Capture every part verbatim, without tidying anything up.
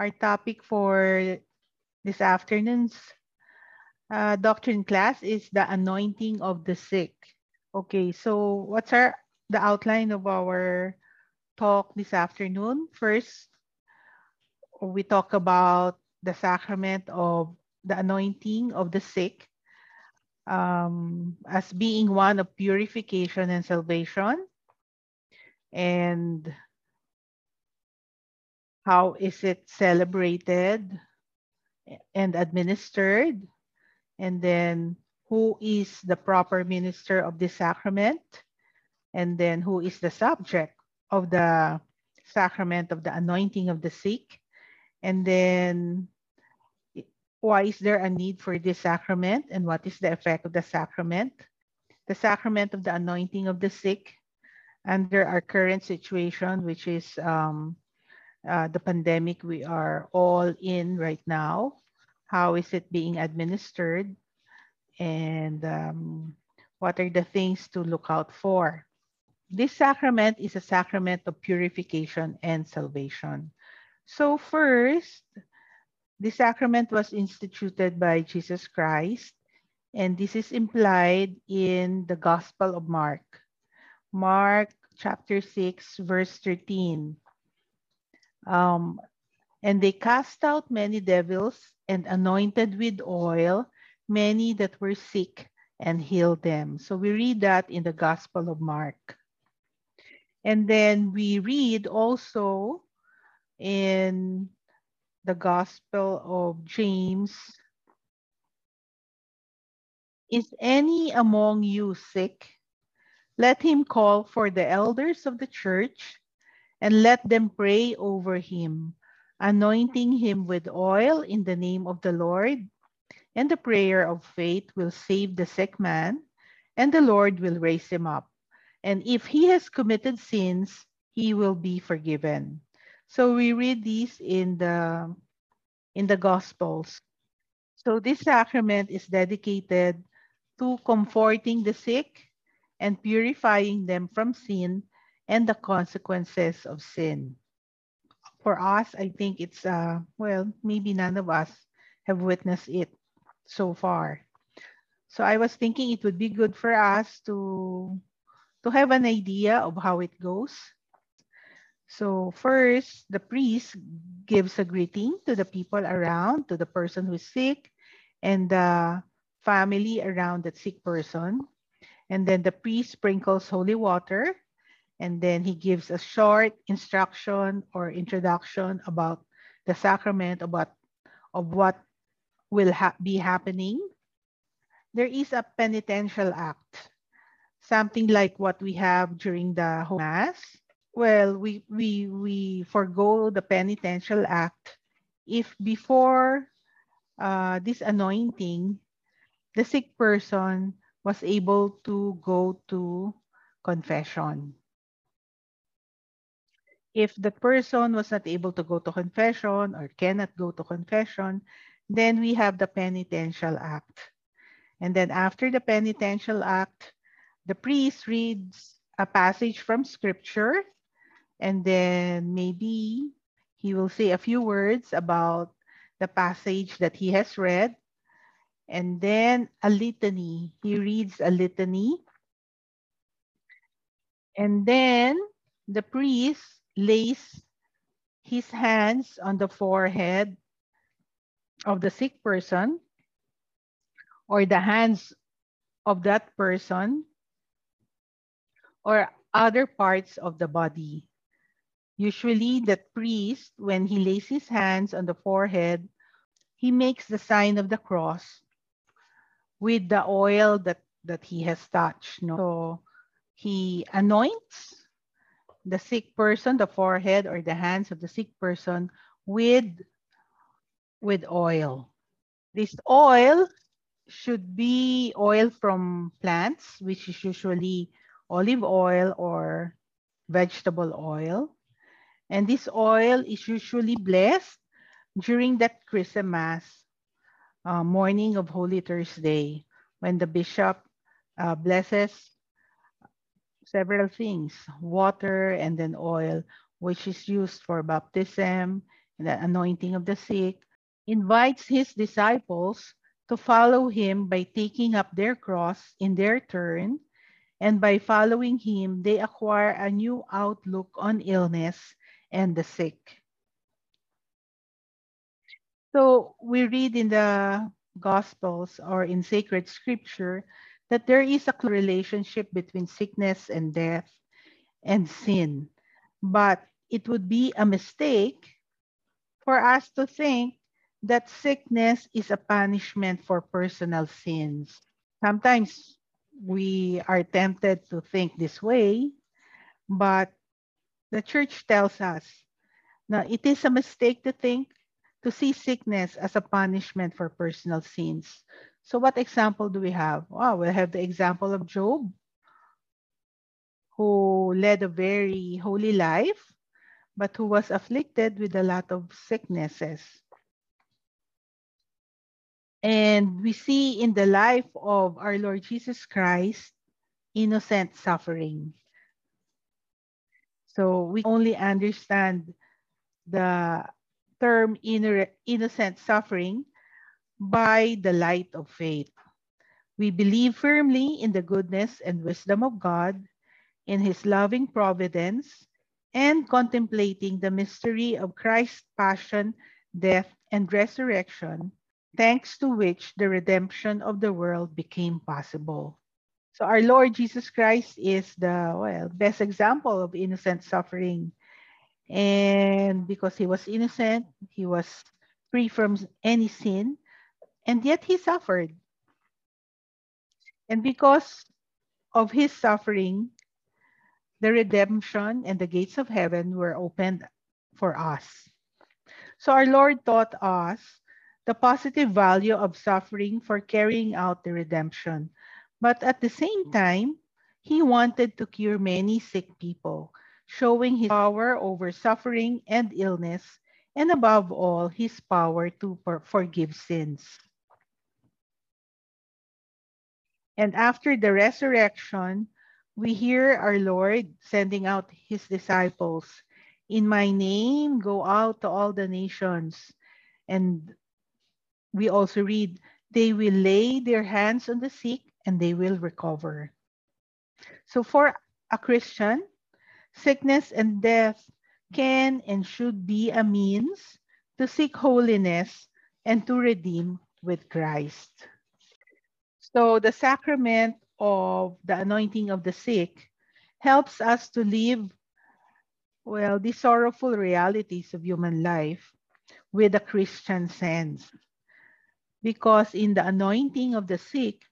Our topic for this afternoon's uh, doctrine class is the anointing of the sick. Okay, so what's our the outline of our talk this afternoon? First, we talk about the sacrament of the anointing of the sick um, as being one of purification and salvation, and how is it celebrated and administered, and then who is the proper minister of this sacrament, and then who is the subject of the sacrament of the anointing of the sick, and then why is there a need for this sacrament, and what is the effect of the sacrament, the sacrament of the anointing of the sick under our current situation, which is um, uh, the pandemic we are all in right now. How is it being administered, and um, what are the things to look out for? This sacrament is a sacrament of purification and salvation. So first, the sacrament was instituted by Jesus Christ, and this is implied in the Gospel of Mark. Mark chapter six, verse thirteen. Um, and they cast out many devils and anointed with oil many that were sick and healed them. So we read that in the Gospel of Mark. And then we read also in the Gospel of James, "Is any among you sick? Let him call for the elders of the church, and let them pray over him, anointing him with oil in the name of the Lord. And the prayer of faith will save the sick man, and the Lord will raise him up. And if he has committed sins, he will be forgiven." So we read these in the, in the Gospels. So this sacrament is dedicated to comforting the sick and purifying them from sin and the consequences of sin. For us, I think it's, uh, well, maybe none of us have witnessed it so far. So I was thinking it would be good for us to, to have an idea of how it goes. So first, the priest gives a greeting to the people around, to the person who's sick, and the family around that sick person. And then the priest sprinkles holy water, and then he gives a short instruction or introduction about the sacrament, about of what will ha be happening. There is a penitential act, something like what we have during the Holy Mass. Well, we, we, we forego the penitential act if before uh, this anointing, the sick person was able to go to confession. If the person was not able to go to confession or cannot go to confession, then we have the penitential act. And then after the penitential act, the priest reads a passage from scripture, and then maybe he will say a few words about the passage that he has read. And then a litany. He reads a litany. And then the priest lays his hands on the forehead of the sick person, or the hands of that person, or other parts of the body. Usually the priest, when he lays his hands on the forehead, he makes the sign of the cross with the oil that, that he has touched. No? So he anoints the sick person, the forehead or the hands of the sick person with, with oil. This oil should be oil from plants, which is usually olive oil or vegetable oil. And this oil is usually blessed during that Chrism Mass, Uh, morning of Holy Thursday, when the bishop uh, blesses several things, water and then oil, which is used for baptism the anointing of the sick, invites his disciples to follow him by taking up their cross in their turn, and by following him, they acquire a new outlook on illness and the sick. So we read in the Gospels or in sacred scripture that there is a relationship between sickness and death and sin. But it would be a mistake for us to think that sickness is a punishment for personal sins. Sometimes we are tempted to think this way, but the church tells us, now it is a mistake to think, to see sickness as a punishment for personal sins. So what example do we have? Oh, we have the example of Job, who led a very holy life, but who was afflicted with a lot of sicknesses. And we see in the life of our Lord Jesus Christ, innocent suffering. So we only understand the term innocent suffering by the light of faith. We believe firmly in the goodness and wisdom of God, in his loving providence, and contemplating the mystery of Christ's passion, death, and resurrection, thanks to which the redemption of the world became possible. So our Lord Jesus Christ is the well, best example of innocent suffering. And because he was innocent, he was free from any sin, and yet he suffered. And because of his suffering, the redemption and the gates of heaven were opened for us. So our Lord taught us the positive value of suffering for carrying out the redemption. But at the same time, he wanted to cure many sick people, showing his power over suffering and illness, and above all, his power to forgive sins. And after the resurrection, we hear our Lord sending out his disciples. In my name, go out to all the nations. And we also read, they will lay their hands on the sick and they will recover. So for a Christian, sickness and death can and should be a means to seek holiness and to redeem with Christ. So the sacrament of the anointing of the sick helps us to live, well, the sorrowful realities of human life with a Christian sense. Because in the anointing of the sick,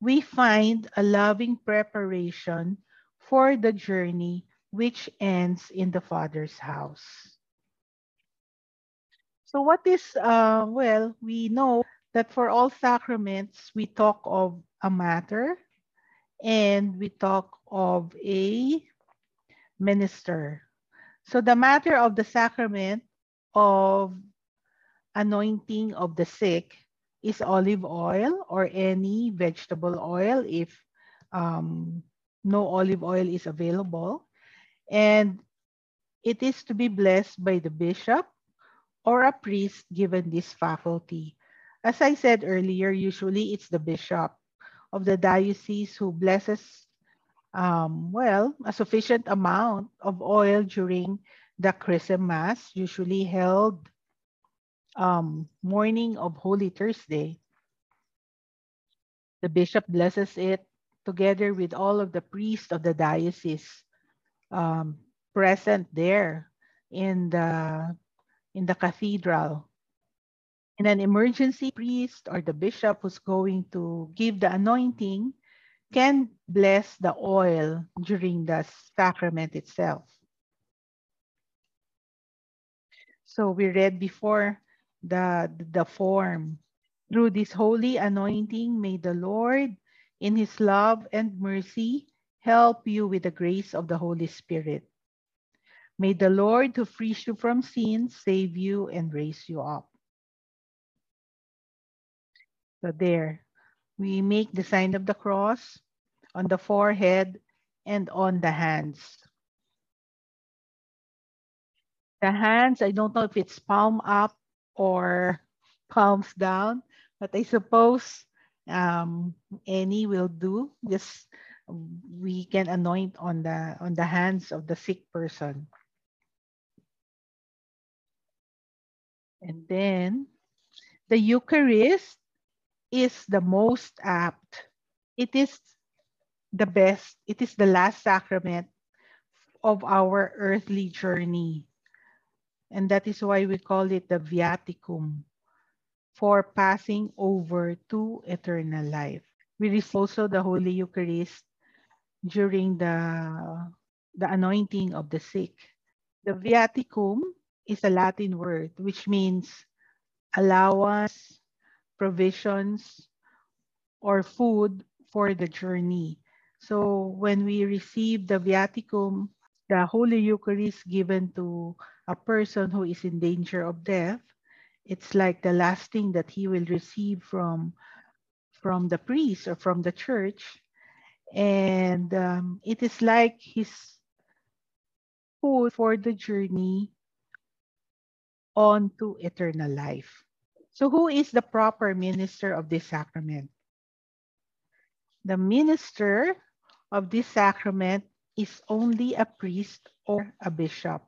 we find a loving preparation for the journey which ends in the Father's house. So what is, uh, well, we know that for all sacraments, we talk of a matter and we talk of a minister. So the matter of the sacrament of anointing of the sick is olive oil or any vegetable oil if um, no olive oil is available. And it is to be blessed by the bishop or a priest given this faculty. As I said earlier, usually it's the bishop of the diocese who blesses, um, well, a sufficient amount of oil during the Chrism Mass, usually held um, morning of Holy Thursday. The bishop blesses it together with all of the priests of the diocese um, present there in the, in the cathedral. And an emergency priest or the bishop who's going to give the anointing can bless the oil during the sacrament itself. So we read before the, the form. Through this holy anointing, may the Lord, in his love and mercy, help you with the grace of the Holy Spirit. May the Lord, who frees you from sin, save you and raise you up. So there, we make the sign of the cross on the forehead and on the hands. the hands. I don't know if it's palm up or palms down, but I suppose um, any will do. Just we can anoint on the on the hands of the sick person. And then the Eucharist is the most apt. It is the best. It is the last sacrament of our earthly journey. And that is why we call it the Viaticum, for passing over to eternal life. We receive also the Holy Eucharist during the, the anointing of the sick. The Viaticum is a Latin word, which means allowance, provisions, or food for the journey. So when we receive the Viaticum, the Holy Eucharist given to a person who is in danger of death, it's like the last thing that he will receive from, from the priest or from the church. And um, it is like his food for the journey on to eternal life. So who is the proper minister of this sacrament? The minister of this sacrament is only a priest or a bishop.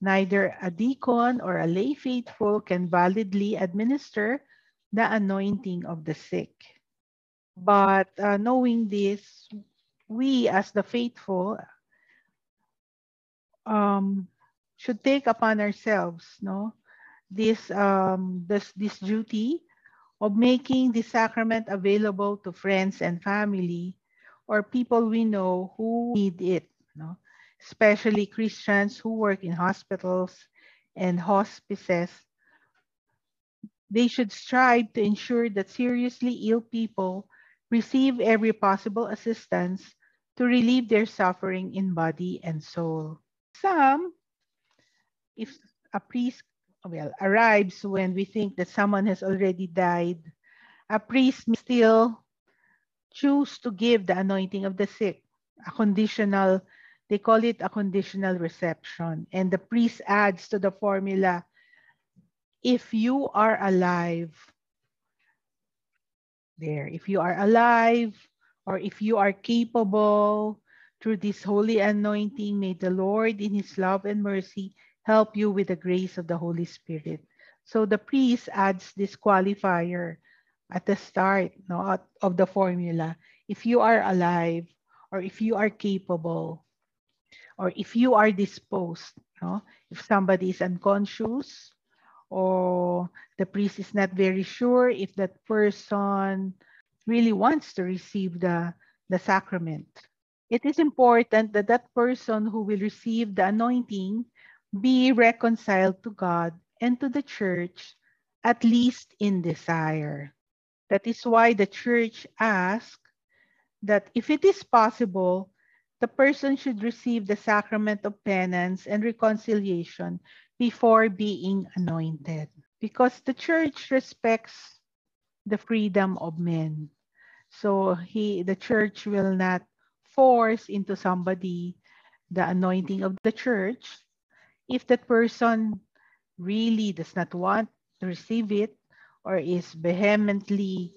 Neither a deacon or a lay faithful can validly administer the anointing of the sick. But uh, knowing this, we as the faithful um, should take upon ourselves no, this, um, this, this duty of making the sacrament available to friends and family or people we know who need it. No? Especially Christians who work in hospitals and hospices, they should strive to ensure that seriously ill people receive every possible assistance to relieve their suffering in body and soul. Some, if a priest well, arrives when we think that someone has already died, a priest may still choose to give the anointing of the sick, a conditional. They call it a conditional reception. And the priest adds to the formula, if you are alive, there, if you are alive, or if you are capable, through this holy anointing, may the Lord in his love and mercy help you with the grace of the Holy Spirit. So the priest adds this qualifier at the start no, of the formula. If you are alive, or if you are capable, or if you are disposed, no? If somebody is unconscious or the priest is not very sure if that person really wants to receive the, the sacrament. It is important that that person who will receive the anointing be reconciled to God and to the church, at least in desire. That is why the church asks that if it is possible, the person should receive the sacrament of penance and reconciliation before being anointed, because the church respects the freedom of men. So he, the church will not force into somebody the anointing of the church. If that person really does not want to receive it or is vehemently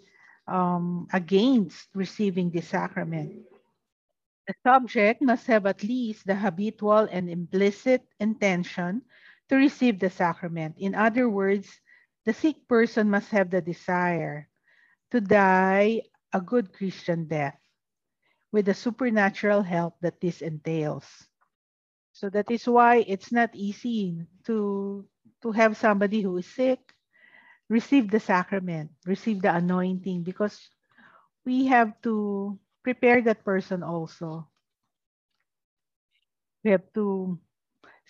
um, against receiving the sacrament, the subject must have at least the habitual and implicit intention to receive the sacrament. In other words, the sick person must have the desire to die a good Christian death with the supernatural help that this entails. So that is why it's not easy to, to have somebody who is sick receive the sacrament, receive the anointing, because we have to prepare that person also. We have to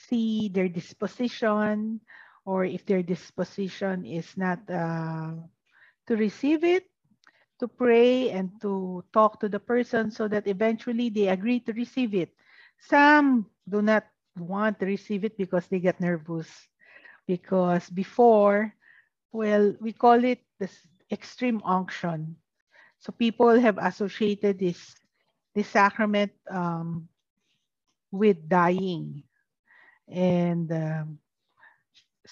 see their disposition, or if their disposition is not uh, to receive it, to pray and to talk to the person so that eventually they agree to receive it. Some do not want to receive it because they get nervous. Because before, well, we call it the extreme unction. So people have associated this, this sacrament um, with dying. And um,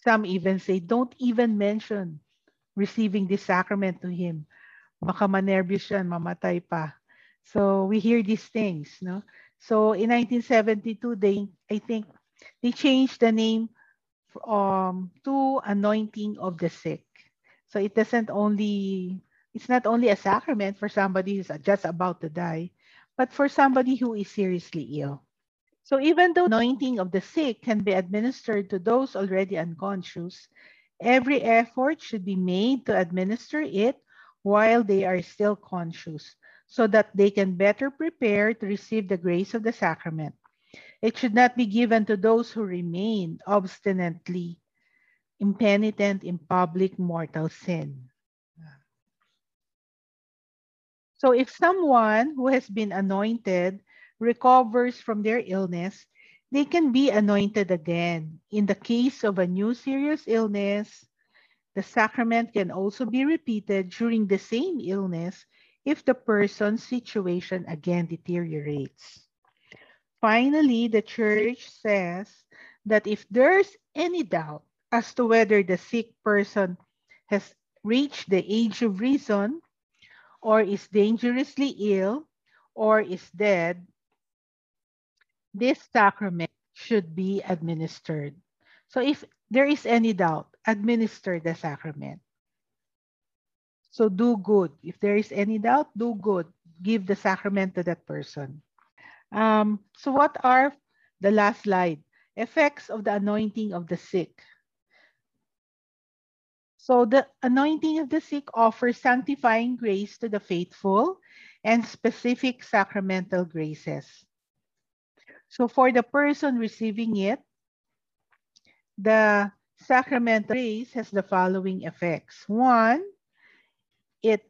some even say, don't even mention receiving this sacrament to him. Baka manervyos yan, mamatay pa. So we hear these things, no? So in nineteen seventy-two, they, I think, they changed the name um, to anointing of the sick. So it doesn't only, it's not only a sacrament for somebody who's just about to die, but for somebody who is seriously ill. So even though anointing of the sick can be administered to those already unconscious, every effort should be made to administer it while they are still conscious, so that they can better prepare to receive the grace of the sacrament. It should not be given to those who remain obstinately impenitent in public mortal sin. So if someone who has been anointed recovers from their illness, they can be anointed again. In the case of a new serious illness, the sacrament can also be repeated during the same illness if the person's situation again deteriorates. Finally, the Church says that if there's any doubt as to whether the sick person has reached the age of reason, or is dangerously ill, or is dead, this sacrament should be administered. So if there is any doubt, administer the sacrament. So do good. If there is any doubt, do good. Give the sacrament to that person. Um, so what are the last slide? Effects of the anointing of the sick. So the anointing of the sick offers sanctifying grace to the faithful and specific sacramental graces. So for the person receiving it, the sacramental grace has the following effects. One, it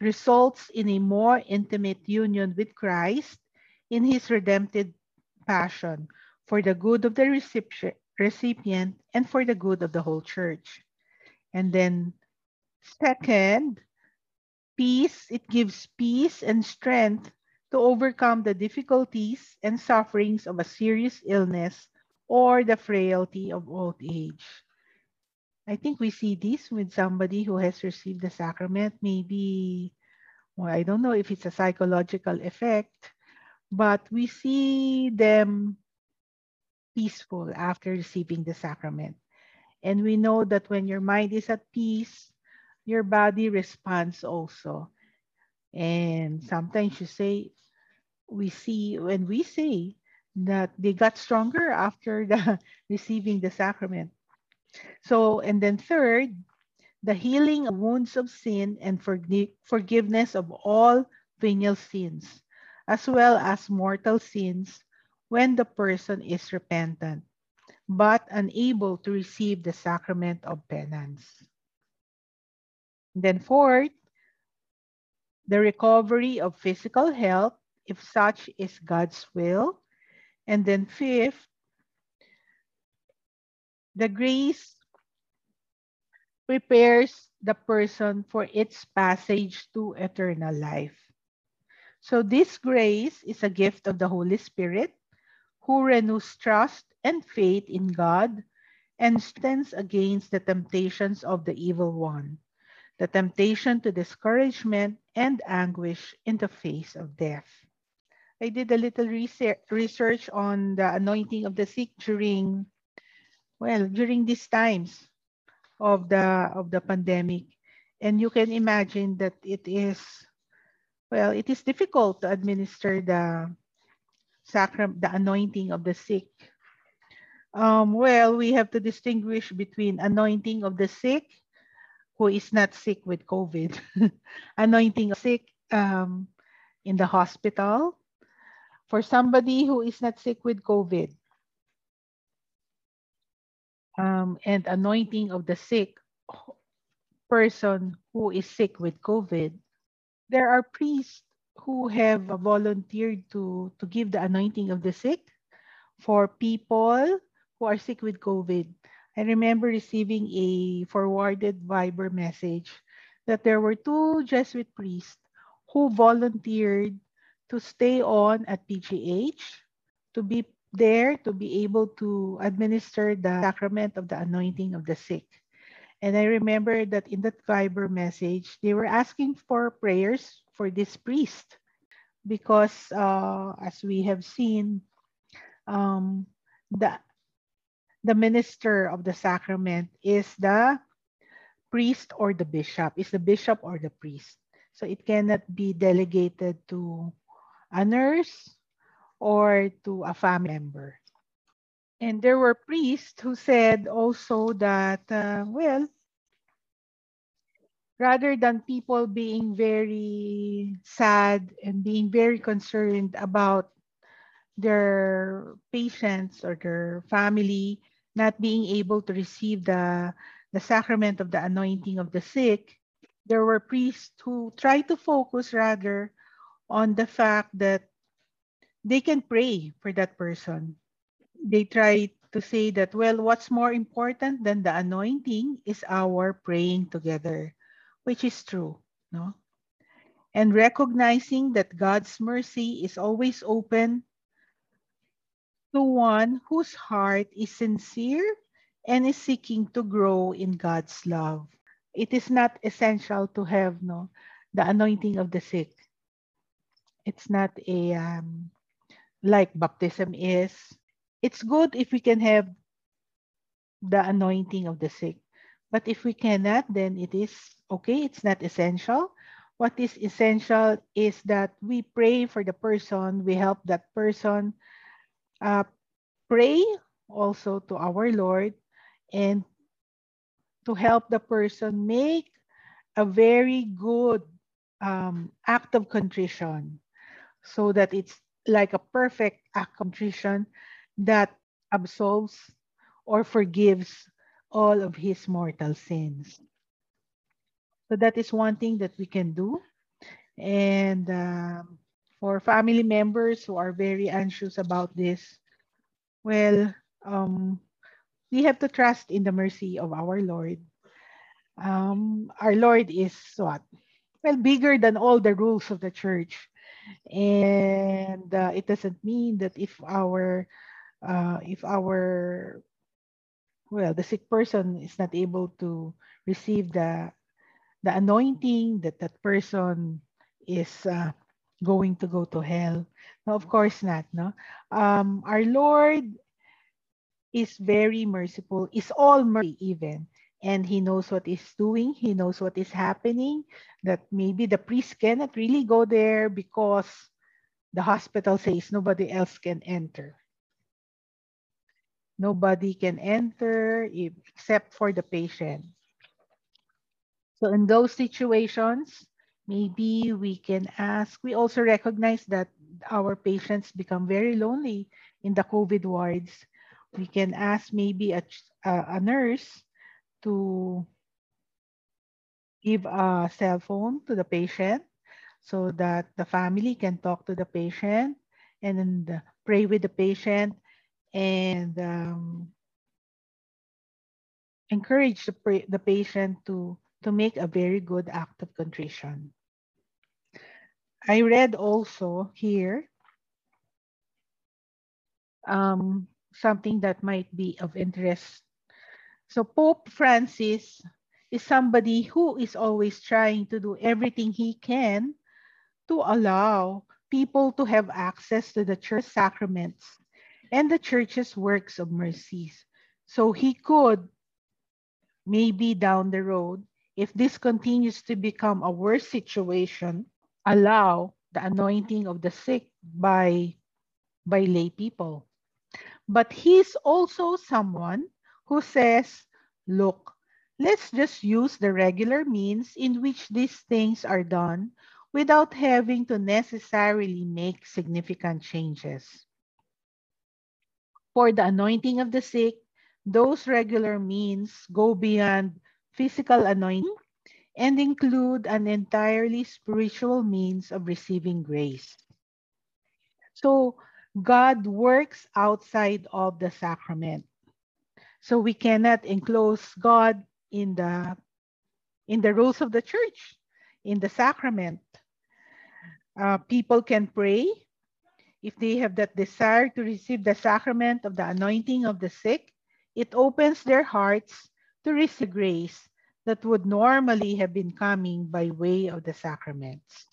results in a more intimate union with Christ in his redemptive passion for the good of the recipient and for the good of the whole church. And then second, peace. It gives peace and strength to overcome the difficulties and sufferings of a serious illness or the frailty of old age. I think we see this with somebody who has received the sacrament. Maybe, well, I don't know if it's a psychological effect, but we see them peaceful after receiving the sacrament. And we know that when your mind is at peace, your body responds also. And sometimes you say, we see, when we say that they got stronger after the receiving the sacrament. So, and then third, the healing of wounds of sin and forg- forgiveness of all venial sins, as well as mortal sins when the person is repentant, but unable to receive the sacrament of penance. Then fourth, the recovery of physical health, if such is God's will. And then fifth, the grace prepares the person for its passage to eternal life. So this grace is a gift of the Holy Spirit, who renews trust and faith in God and stands against the temptations of the evil one, the temptation to discouragement and anguish in the face of death. I did a little research on the anointing of the sick during, well, during these times of the, of the pandemic. And you can imagine that it is, well, it is difficult to administer the sacrament, the anointing of the sick. Um, well, we have to distinguish between anointing of the sick who is not sick with COVID, anointing of sick um, in the hospital, for somebody who is not sick with COVID, um, and anointing of the sick person who is sick with COVID. There are priests who have volunteered to, to give the anointing of the sick for people who are sick with COVID. I remember receiving a forwarded Viber message that there were two Jesuit priests who volunteered to stay on at P G H to be there to be able to administer the sacrament of the anointing of the sick. And I remember that in that Viber message, they were asking for prayers for this priest because uh, as we have seen, um, the, the minister of the sacrament is the priest or the bishop, is the bishop or the priest. So it cannot be delegated to a nurse or to a family member. And there were priests who said also that, uh, well, rather than people being very sad and being very concerned about their patients or their family not being able to receive the, the sacrament of the anointing of the sick, there were priests who tried to focus rather on the fact that they can pray for that person. They try to say that, well, what's more important than the anointing is our praying together, which is true, no? And recognizing that God's mercy is always open to one whose heart is sincere and is seeking to grow in God's love. It is not essential to have no the anointing of the sick. It's not a um, like baptism is. It's good if we can have the anointing of the sick. But if we cannot, then it is okay. It's not essential. What is essential is that we pray for the person. We help that person uh, pray also to our Lord and to help the person make a very good um, act of contrition so that it's like a perfect act of contrition that absolves or forgives all of his mortal sins. So that is one thing that we can do. And uh, for family members who are very anxious about this, well, um, we have to trust in the mercy of our Lord. Um, our Lord is what? Well, bigger than all the rules of the church. And uh, it doesn't mean that if our Uh, if our, well, the sick person is not able to receive the, the anointing, that that person is uh, going to go to hell. No, of course not. No, um, our Lord is very merciful, is all mercy even, and He knows what He's doing. He knows what is happening, that maybe the priest cannot really go there because the hospital says nobody else can enter. Nobody can enter except for the patient. So in those situations, maybe we can ask. We also recognize that our patients become very lonely in the COVID wards. We can ask maybe a, a nurse to give a cell phone to the patient so that the family can talk to the patient and then pray with the patient, and um, encourage the, the patient to, to make a very good act of contrition. I read also here um, something that might be of interest. So Pope Francis is somebody who is always trying to do everything he can to allow people to have access to the church sacraments and the church's works of mercies. So he could, maybe down the road, if this continues to become a worse situation, allow the anointing of the sick by, by lay people. But he's also someone who says, look, let's just use the regular means in which these things are done without having to necessarily make significant changes. For the anointing of the sick, those regular means go beyond physical anointing and include an entirely spiritual means of receiving grace. So God works outside of the sacrament. So we cannot enclose God in the, in the rules of the church, in the sacrament. Uh, people can pray If they have that desire to receive the sacrament of the anointing of the sick, it opens their hearts to receive grace that would normally have been coming by way of the sacraments.